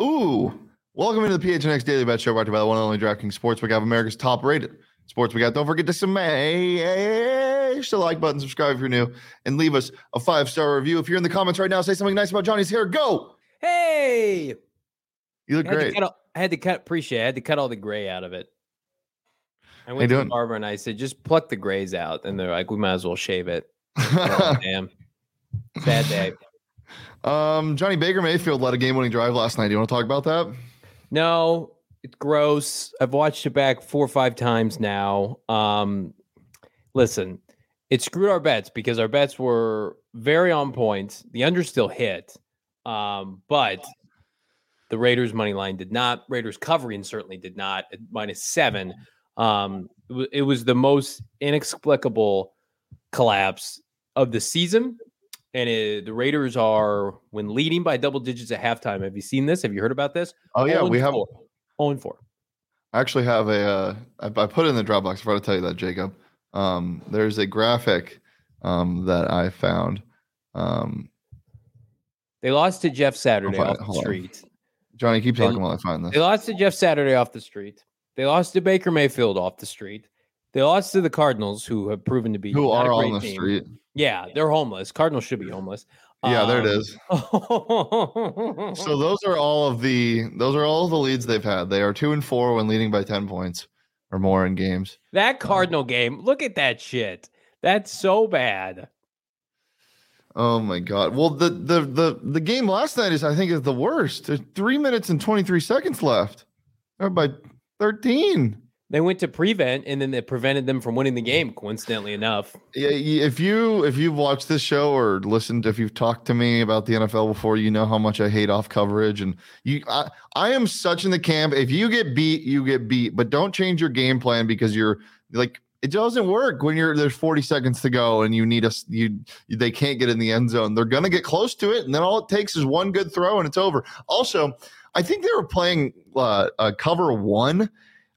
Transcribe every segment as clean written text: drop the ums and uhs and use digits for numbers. Ooh. Welcome into the PHNX Daily Bet Show, brought to you by the one and only DraftKings Sportsbook app, America's top rated sportsbook app. Don't forget to smash the like button, subscribe if you're new, and leave us a 5-star review. If you're in the comments right now, say something nice about Johnny's hair. Go. Hey. You look great. I had to cut all the gray out of it. I went to the barber and I said, just pluck the grays out. And they're like, we might as well shave it. Oh, damn. Bad day. Johnny Baker Mayfield led a game-winning drive last night. Do you want to talk about that? No, it's gross. I've watched it back 4 or 5 times now. Listen, it screwed our bets because our bets were very on point. The under still hit, but the Raiders' money line did not. Raiders' covering certainly did not at -7. It was the most inexplicable collapse of the season. And the Raiders are, when leading by double digits at halftime, have you seen this? Have you heard about this? Oh, yeah, we have. 0-4. I actually have I put it in the Dropbox. I forgot to tell you that, Jacob. There's a graphic that I found. They lost to Jeff Saturday off the street. Johnny, keep talking while I find this. They lost to Jeff Saturday off the street. They lost to Baker Mayfield off the street. They lost to the Cardinals, who have proven to be not a great team. Street. Yeah, they're homeless. Cardinals should be homeless. Yeah, there it is. So those are all of the leads they've had. They are 2-4 when leading by 10 points or more in games. That Cardinal game, look at that shit. That's so bad. Oh my God. Well, the game last night is the worst. There's 3 minutes and 23 seconds left. They're by 13. They went to prevent, and then they prevented them from winning the game, coincidentally enough. Yeah, if you've watched this show or listened, if you've talked to me about the NFL before, you know how much I hate off coverage. And I am such in the camp. If you get beat, you get beat. But don't change your game plan because you're like, it doesn't work when there's 40 seconds to go and you need they can't get in the end zone. They're going to get close to it, and then all it takes is one good throw, and it's over. Also, I think they were playing cover one.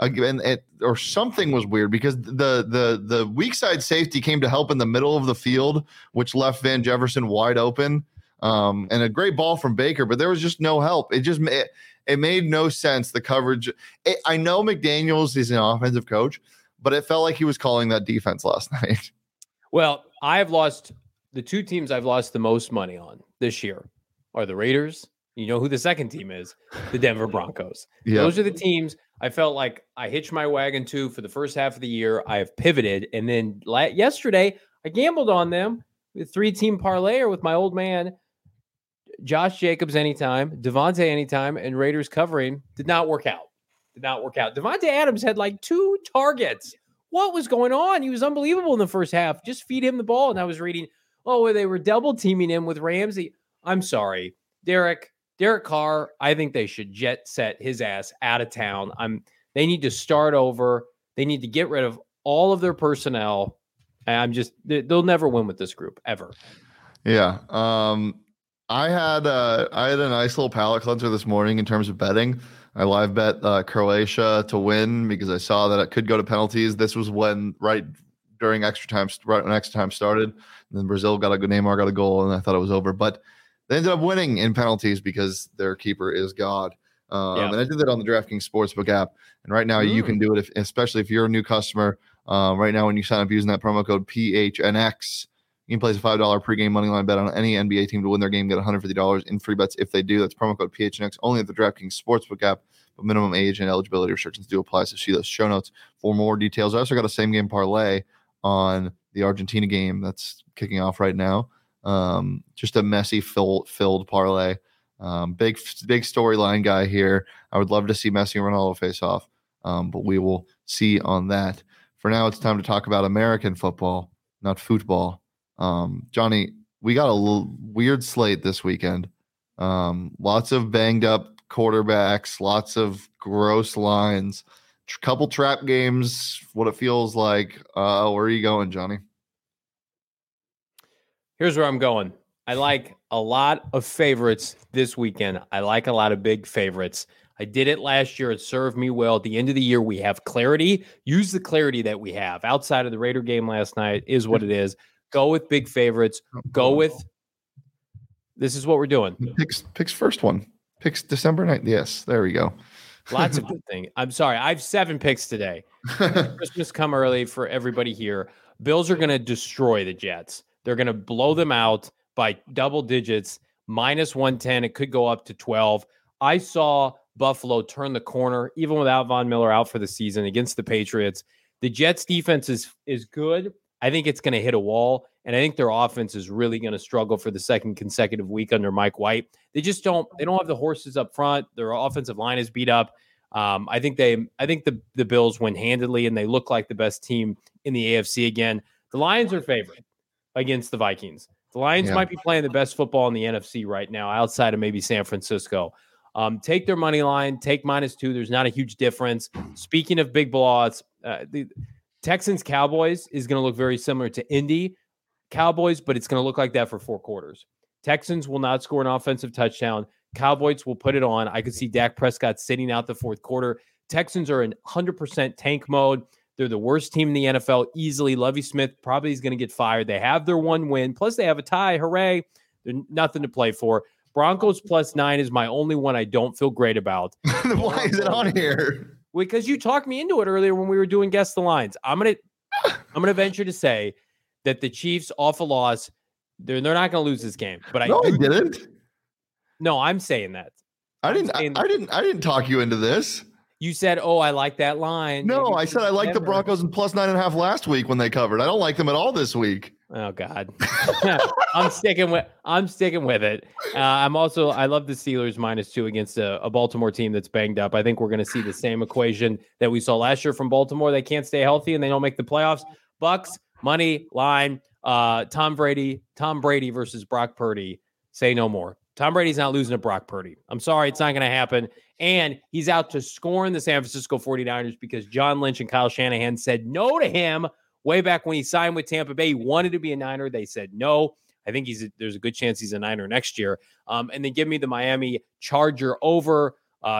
Again, or something was weird because the weak side safety came to help in the middle of the field, which left Van Jefferson wide open, and a great ball from Baker, but there was just no help. It made no sense. The coverage. I know McDaniels is an offensive coach, but it felt like he was calling that defense last night. Well, I've lost the two teams I've lost the most money on this year are the Raiders. You know who the second team is, the Denver Broncos. Yep. Those are the teams I felt like I hitched my wagon to for the first half of the year. I have pivoted. And then yesterday, I gambled on them with 3-team parlayer with my old man, Josh Jacobs anytime, Devonte anytime, and Raiders covering. Did not work out. Devonte Adams had like 2 targets. What was going on? He was unbelievable in the first half. Just feed him the ball. And I was reading, they were double teaming him with Ramsey. I'm sorry, Derek Carr, I think they should jet set his ass out of town. They need to start over. They need to get rid of all of their personnel. They'll never win with this group ever. Yeah. I had a nice little palate cleanser this morning in terms of betting. I live bet Croatia to win because I saw that it could go to penalties. This was when extra time started. And then Brazil Neymar got a goal, and I thought it was over. But they ended up winning in penalties because their keeper is God. And I did that on the DraftKings Sportsbook app. And right now you can do it, especially if you're a new customer. Right now when you sign up using that promo code PHNX, you can place a $5 pregame moneyline bet on any NBA team to win their game, get $150 in free bets if they do. That's promo code PHNX only at the DraftKings Sportsbook app. But minimum age and eligibility restrictions do apply, so see those show notes for more details. I also got a same-game parlay on the Argentina game that's kicking off right now. Just a Messi filled parlay. Big storyline guy here. I would love to see Messi and Ronaldo face off, but we will see on that. For now, it's time to talk about American football, not football. Johnny, we got a little weird slate this weekend. Lots of banged up quarterbacks, lots of gross lines, couple trap games. What it feels like. Where are you going, Johnny? Here's where I'm going. I like a lot of favorites this weekend. I like a lot of big favorites. I did it last year. It served me well. At the end of the year, we have clarity. Use the clarity that we have. Outside of the Raider game last night is what it is. Go with big favorites. Go with This is what we're doing. Picks first one. Picks December 9th. Yes, there we go. Lots of good things. I'm sorry. I have 7 picks today. Christmas come early for everybody here. Bills are going to destroy the Jets. They're going to blow them out by double digits, minus 110. It could go up to 12. I saw Buffalo turn the corner, even without Von Miller out for the season against the Patriots. The Jets defense is good. I think it's going to hit a wall, and I think their offense is really going to struggle for the second consecutive week under Mike White. They just don't have the horses up front. Their offensive line is beat up. I think the Bills win handedly, and they look like the best team in the AFC again. The Lions are favored against the Vikings. The Lions might be playing the best football in the NFC right now, outside of maybe San Francisco. Take their money line, take -2. There's not a huge difference. Speaking of big blowouts, the Texans-Cowboys is going to look very similar to Indy Cowboys, but it's going to look like that for 4 quarters. Texans will not score an offensive touchdown. Cowboys will put it on. I could see Dak Prescott sitting out the 4th quarter. Texans are in 100% tank mode. They're the worst team in the NFL easily. Lovie Smith probably is going to get fired. They have their 1 win, plus they have a tie. Hooray. There's nothing to play for. Broncos +9 is my only one I don't feel great about. Why is it on here? Because you talked me into it earlier when we were doing Guess the Lines. I'm gonna venture to say that the Chiefs off a loss, they're not gonna lose this game. But I didn't. No, I'm saying that. I didn't talk you into this. You said, "Oh, I like that line." No, I said I like the Broncos in +9.5 last week when they covered. I don't like them at all this week. Oh God, I'm sticking with it. I love the Steelers -2 against a Baltimore team that's banged up. I think we're going to see the same equation that we saw last year from Baltimore. They can't stay healthy and they don't make the playoffs. Bucks money line. Tom Brady versus Brock Purdy. Say no more. Tom Brady's not losing to Brock Purdy. I'm sorry, it's not going to happen. And he's out to scorn the San Francisco 49ers because John Lynch and Kyle Shanahan said no to him. Way back when he signed with Tampa Bay, he wanted to be a Niner. They said no. I think there's a good chance he's a Niner next year. And then give me the Miami Charger over.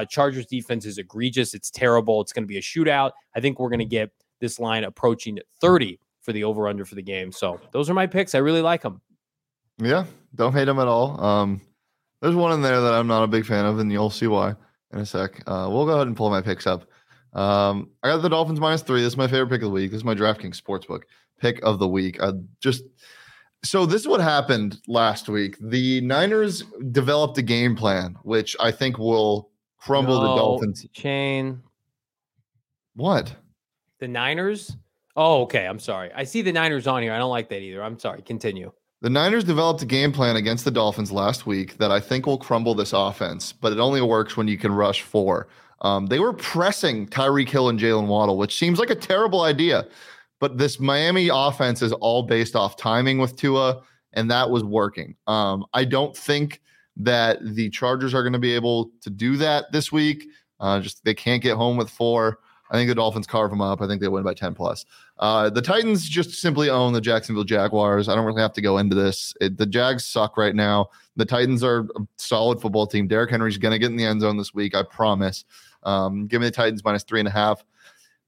Chargers defense is egregious. It's terrible. It's going to be a shootout. I think we're going to get this line approaching 30 for the over-under for the game. So those are my picks. I really like them. Yeah, don't hate them at all. There's one in there that I'm not a big fan of, and you'll see why in a sec. We'll go ahead and pull my picks up. I got the Dolphins -3. This is my favorite pick of the week. This is my DraftKings Sportsbook pick of the week. So this is what happened last week. The Niners developed a game plan, which I think will crumble the Dolphins. Shane. What? The Niners? Oh, okay. I'm sorry. I see the Niners on here. I don't like that either. I'm sorry. Continue. The Niners developed a game plan against the Dolphins last week that I think will crumble this offense, but it only works when you can rush 4. They were pressing Tyreek Hill and Jalen Waddle, which seems like a terrible idea. But this Miami offense is all based off timing with Tua, and that was working. I don't think that the Chargers are going to be able to do that this week. They can't get home with 4. I think the Dolphins carve them up. I think they win by 10+. The Titans just simply own the Jacksonville Jaguars. I don't really have to go into this. The Jags suck right now. The Titans are a solid football team. Derrick Henry's going to get in the end zone this week, I promise. Give me the Titans -3.5.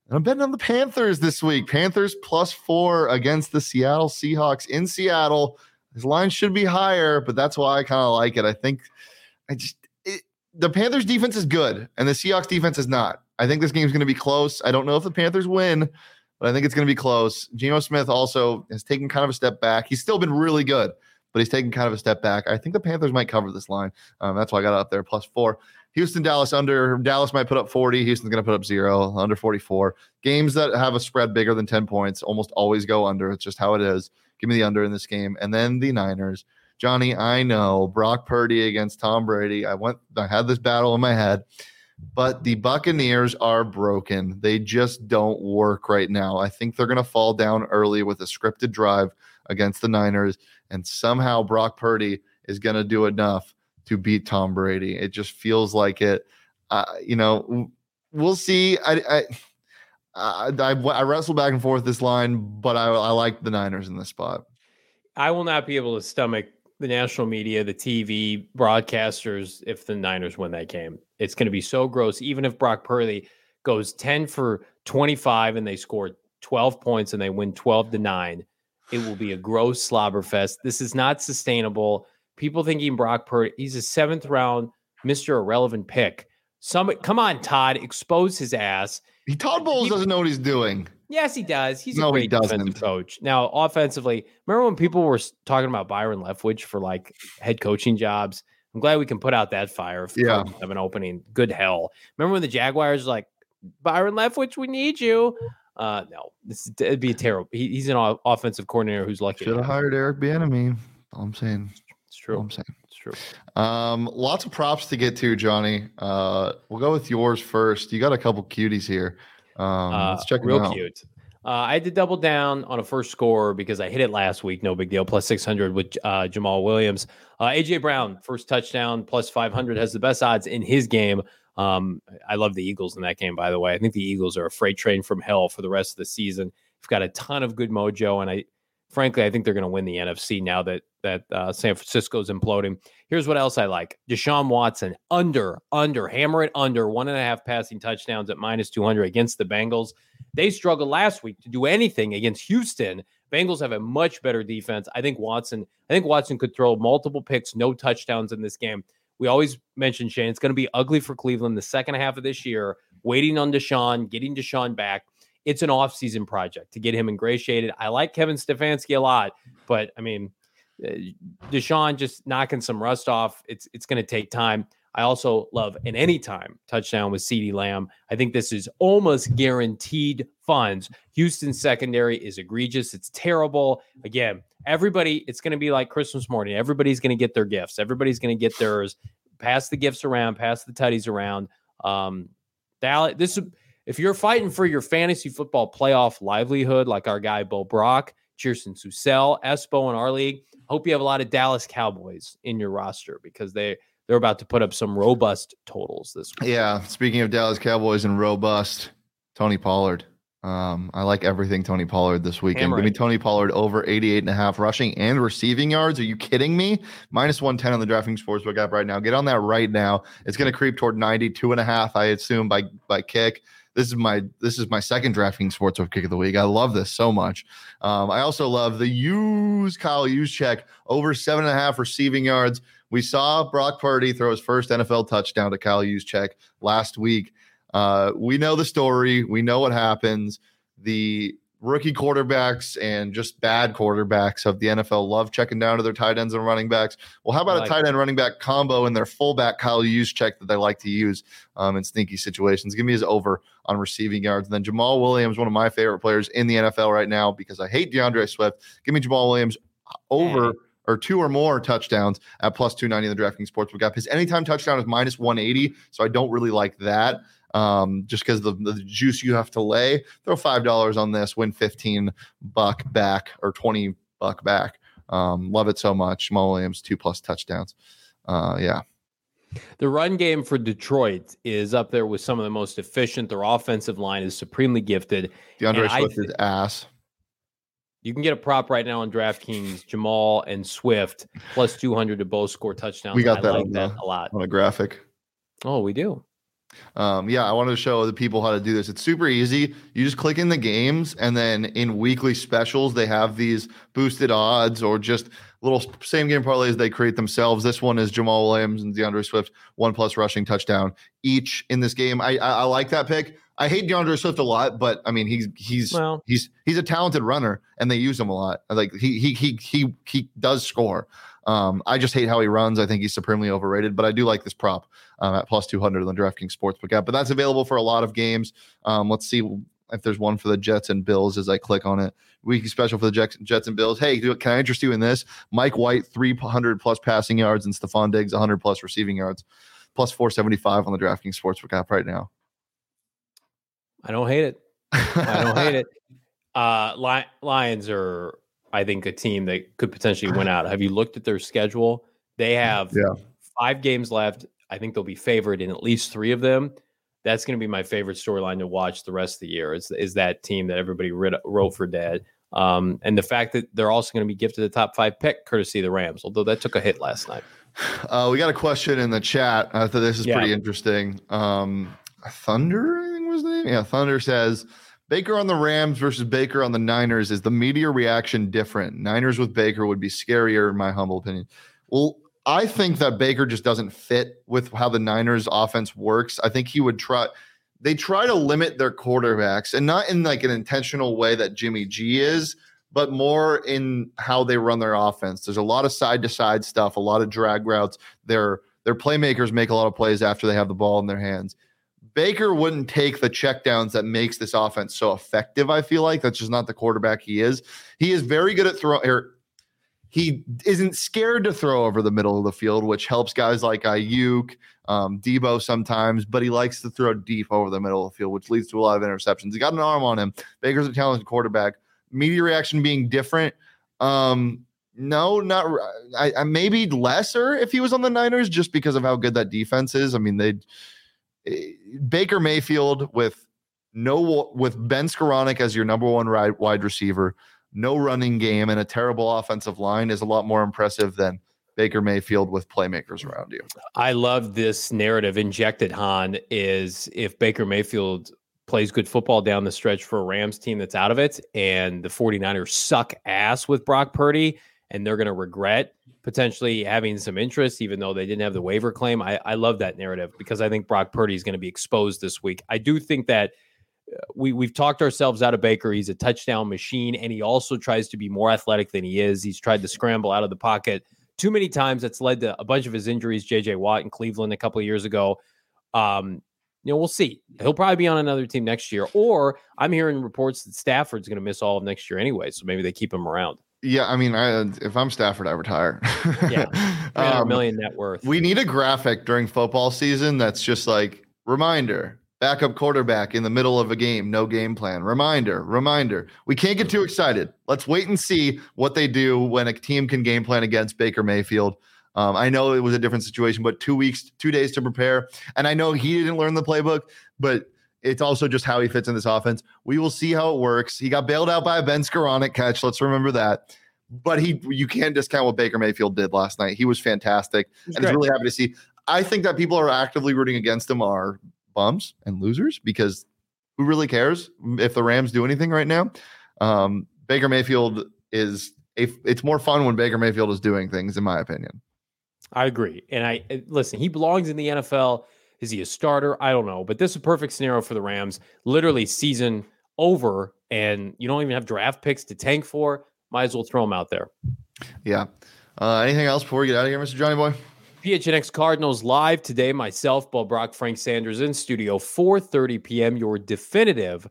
And I'm betting on the Panthers this week. Panthers +4 against the Seattle Seahawks in Seattle. This line should be higher, but that's why I kind of like it. The Panthers defense is good, and the Seahawks defense is not. I think this game's going to be close. I don't know if the Panthers win, but I think it's going to be close. Geno Smith also has taken kind of a step back. He's still been really good, but he's taken kind of a step back. I think the Panthers might cover this line. That's why I got up there, +4. Houston, Dallas under. Dallas might put up 40. Houston's going to put up 0, under 44. Games that have a spread bigger than 10 points almost always go under. It's just how it is. Give me the under in this game. And then the Niners. Johnny, I know. Brock Purdy against Tom Brady. I had this battle in my head. But the Buccaneers are broken. They just don't work right now. I think they're going to fall down early with a scripted drive against the Niners, and somehow Brock Purdy is going to do enough to beat Tom Brady. It just feels like it. We'll see. I wrestle back and forth this line, but I like the Niners in this spot. I will not be able to stomach the national media, the TV broadcasters, if the Niners win that game. It's going to be so gross. Even if Brock Purdy goes 10 for 25 and they score 12 points and they win 12-9, it will be a gross slobber fest. This is not sustainable. People thinking Brock Purdy, he's a seventh round, Mr. Irrelevant pick. Come on, Todd, expose his ass. Todd Bowles doesn't know what he's doing. Yes, he does. He's a great defensive coach. Now, offensively, remember when people were talking about Byron Leftwich for like head coaching jobs? I'm glad we can put out that fire of an opening. Good hell. Remember when the Jaguars were like, Byron Leftwich, we need you. No, it'd be terrible. He's an offensive coordinator who's lucky. Should have hired Eric Bieniemy. All I'm saying. It's true. All I'm saying. It's true. Lots of props to get to, Johnny. We'll go with yours first. You got a couple cuties here. Let's check them out. Real cute. I had to double down on a first score because I hit it last week. No big deal. Plus 600 with Jamaal Williams. A.J. Brown, first touchdown, plus 500, has the best odds in his game. I love the Eagles in that game, by the way. I think the Eagles are a freight train from hell for the rest of the season. They've got a ton of good mojo, and I think they're going to win the NFC now that San Francisco's imploding. Here's what else I like. Deshaun Watson, hammer it under 1.5 passing touchdowns at minus 200 against the Bengals. They struggled last week to do anything against Houston. Bengals have a much better defense. I think Watson could throw multiple picks, no touchdowns in this game. We always mention, Shane, it's going to be ugly for Cleveland the second half of this year, waiting on Deshaun, getting Deshaun back. It's an off-season project to get him ingratiated. I like Kevin Stefanski a lot, but I mean, Deshaun just knocking some rust off. It's going to take time. I also love an anytime touchdown with CeeDee Lamb. I think this is almost guaranteed funds. Houston's secondary is egregious. It's terrible. Again, everybody, it's going to be like Christmas morning. Everybody's going to get their gifts. Everybody's going to get theirs. Pass the gifts around. Pass the tutties around. If you're fighting for your fantasy football playoff livelihood, like our guy Bo Brock, Cheerson Susel, Espo in our league, hope you have a lot of Dallas Cowboys in your roster because they're about to put up some robust totals this week. Yeah, speaking of Dallas Cowboys and robust, Tony Pollard. I like everything Tony Pollard this weekend. Hammering. Give me Tony Pollard over 88.5 rushing and receiving yards. Are you kidding me? Minus 110 on the DraftKings Sportsbook app right now. Get on that right now. It's going to creep toward 92.5, I assume, by kick. This is my second DraftKings Sportsbook kick of the week. I love this so much. I also love the Kyle Juszczyk over 7.5 receiving yards. We saw Brock Purdy throw his first NFL touchdown to Kyle Juszczyk last week. We know the story. We know what happens. The rookie quarterbacks and just bad quarterbacks of the NFL love checking down to their tight ends and running backs. Well, how about a tight end running back combo and their fullback Kyle Juszczyk that they like to use in sneaky situations? Give me his over on receiving yards. And then Jamaal Williams, one of my favorite players in the NFL right now because I hate D'Andre Swift. Give me Jamaal Williams over or two or more touchdowns at plus 290 in the DraftKings Sportsbook app. His anytime touchdown is minus 180, so I don't really like that. Just because the juice you have to lay, throw $5 on this, win $15 back or $20 back. Love it so much. Jamaal Williams, 2+ touchdowns. Yeah. The run game for Detroit is up there with some of the most efficient. Their offensive line is supremely gifted. D'Andre Swift is ass. You can get a prop right now on DraftKings, Jamaal and Swift, plus 200 to both score touchdowns. We got that a lot on a graphic. Oh, we do. I wanted to show the people how to do this. It's super easy. You just click in the games, and then in weekly specials, they have these boosted odds or just little same game parlays they create themselves. This one is Jamaal Williams and D'Andre Swift, 1+ rushing touchdown each in this game. I like that pick. I hate D'Andre Swift a lot, but I mean he's a talented runner, and they use him a lot. Like he does score. I just hate how he runs. I think he's supremely overrated, but I do like this prop at plus 200 on the DraftKings Sportsbook app. But that's available for a lot of games. Let's see if there's one for the Jets and Bills as I click on it. Weekly special for the Jets and Bills. Hey, can I interest you in this? Mike White, 300+ passing yards, and Stephon Diggs, 100+ receiving yards. Plus 475 on the DraftKings Sportsbook app right now. I don't hate it. I don't hate it. Lions are... I think a team that could potentially win out. Have you looked at their schedule? They have 5 games left. I think they'll be favored in at least 3 of them. That's going to be my favorite storyline to watch the rest of the year is that team that everybody wrote for dead. And the fact that they're also going to be gifted a top 5 pick courtesy of the Rams, although that took a hit last night. We got a question in the chat. I thought this is pretty interesting. Thunder, I think was the name. Yeah, Thunder says, Baker on the Rams versus Baker on the Niners. Is the media reaction different? Niners with Baker would be scarier, in my humble opinion. Well, I think that Baker just doesn't fit with how the Niners offense works. I think he would try. They try to limit their quarterbacks, and not in like an intentional way that Jimmy G is, but more in how they run their offense. There's a lot of side to side stuff, a lot of drag routes. Their playmakers make a lot of plays after they have the ball in their hands. Baker wouldn't take the checkdowns that makes this offense so effective. I feel like that's just not the quarterback he is. He is very good at throwing. He isn't scared to throw over the middle of the field, which helps guys like Ayuk, Debo sometimes, but he likes to throw deep over the middle of the field, which leads to a lot of interceptions. He got an arm on him. Baker's a talented quarterback. Media reaction being different. No, maybe lesser if he was on the Niners just because of how good that defense is. I mean, Baker Mayfield with Ben Skowronek as your number one wide receiver, no running game, and a terrible offensive line is a lot more impressive than Baker Mayfield with playmakers around you. I love this narrative injected, Han, is if Baker Mayfield plays good football down the stretch for a Rams team that's out of it and the 49ers suck ass with Brock Purdy and they're going to regret potentially having some interest, even though they didn't have the waiver claim. I love that narrative because I think Brock Purdy is going to be exposed this week. I do think that we've talked ourselves out of Baker. He's a touchdown machine, and he also tries to be more athletic than he is. He's tried to scramble out of the pocket too many times. That's led to a bunch of his injuries. J.J. Watt in Cleveland a couple of years ago. We'll see. He'll probably be on another team next year, or I'm hearing reports that Stafford's going to miss all of next year anyway, so maybe they keep him around. Yeah, I mean, if I'm Stafford, I retire. Yeah, $300 million net worth. We need a graphic during football season that's just like, reminder, backup quarterback in the middle of a game, no game plan. Reminder. We can't get too excited. Let's wait and see what they do when a team can game plan against Baker Mayfield. I know it was a different situation, but 2 days to prepare. And I know he didn't learn the playbook, but it's also just how he fits in this offense. We will see how it works. He got bailed out by a Ben Skowronek catch. Let's remember that. But you can't discount what Baker Mayfield did last night. He was fantastic. And it's really happy to see. I think that people are actively rooting against him are bums and losers, because who really cares if the Rams do anything right now? Baker Mayfield it's more fun when Baker Mayfield is doing things, in my opinion. I agree. And listen, he belongs in the NFL. Is he a starter? I don't know. But this is a perfect scenario for the Rams. Literally season over, and you don't even have draft picks to tank for. Might as well throw him out there. Yeah. Anything else before we get out of here, Mr. Johnny Boy? PHNX Cardinals live today. Myself, Bob Brock, Frank Sanders in studio, 4:30 p.m. Your definitive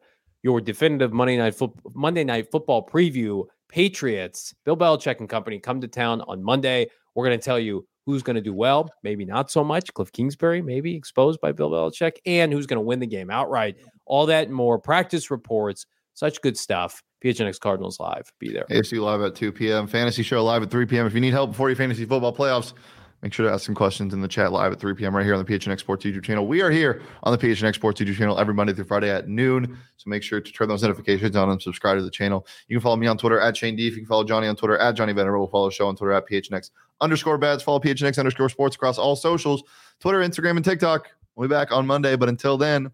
Monday Night Football preview. Patriots, Bill Belichick and company come to town on Monday. We're going to tell you who's going to do well, maybe not so much. Cliff Kingsbury, maybe exposed by Bill Belichick, and who's going to win the game outright. All that and more. Practice reports, such good stuff. PHNX Cardinals live. Be there. AFC live at 2 p.m. Fantasy show live at 3 p.m. If you need help before your fantasy football playoffs, make sure to ask some questions in the chat live at 3 p.m. right here on the PHNX Sports YouTube channel. We are here on the PHNX Sports YouTube channel every Monday through Friday at noon. So make sure to turn those notifications on and subscribe to the channel. You can follow me on Twitter at Shane Deef. You can follow Johnny on Twitter at Johnny Venerable. Follow the show on Twitter at PHNX_Bats. Follow PHNX_Sports across all socials, Twitter, Instagram, and TikTok. We'll be back on Monday. But until then,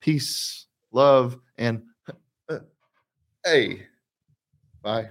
peace, love, and hey, bye.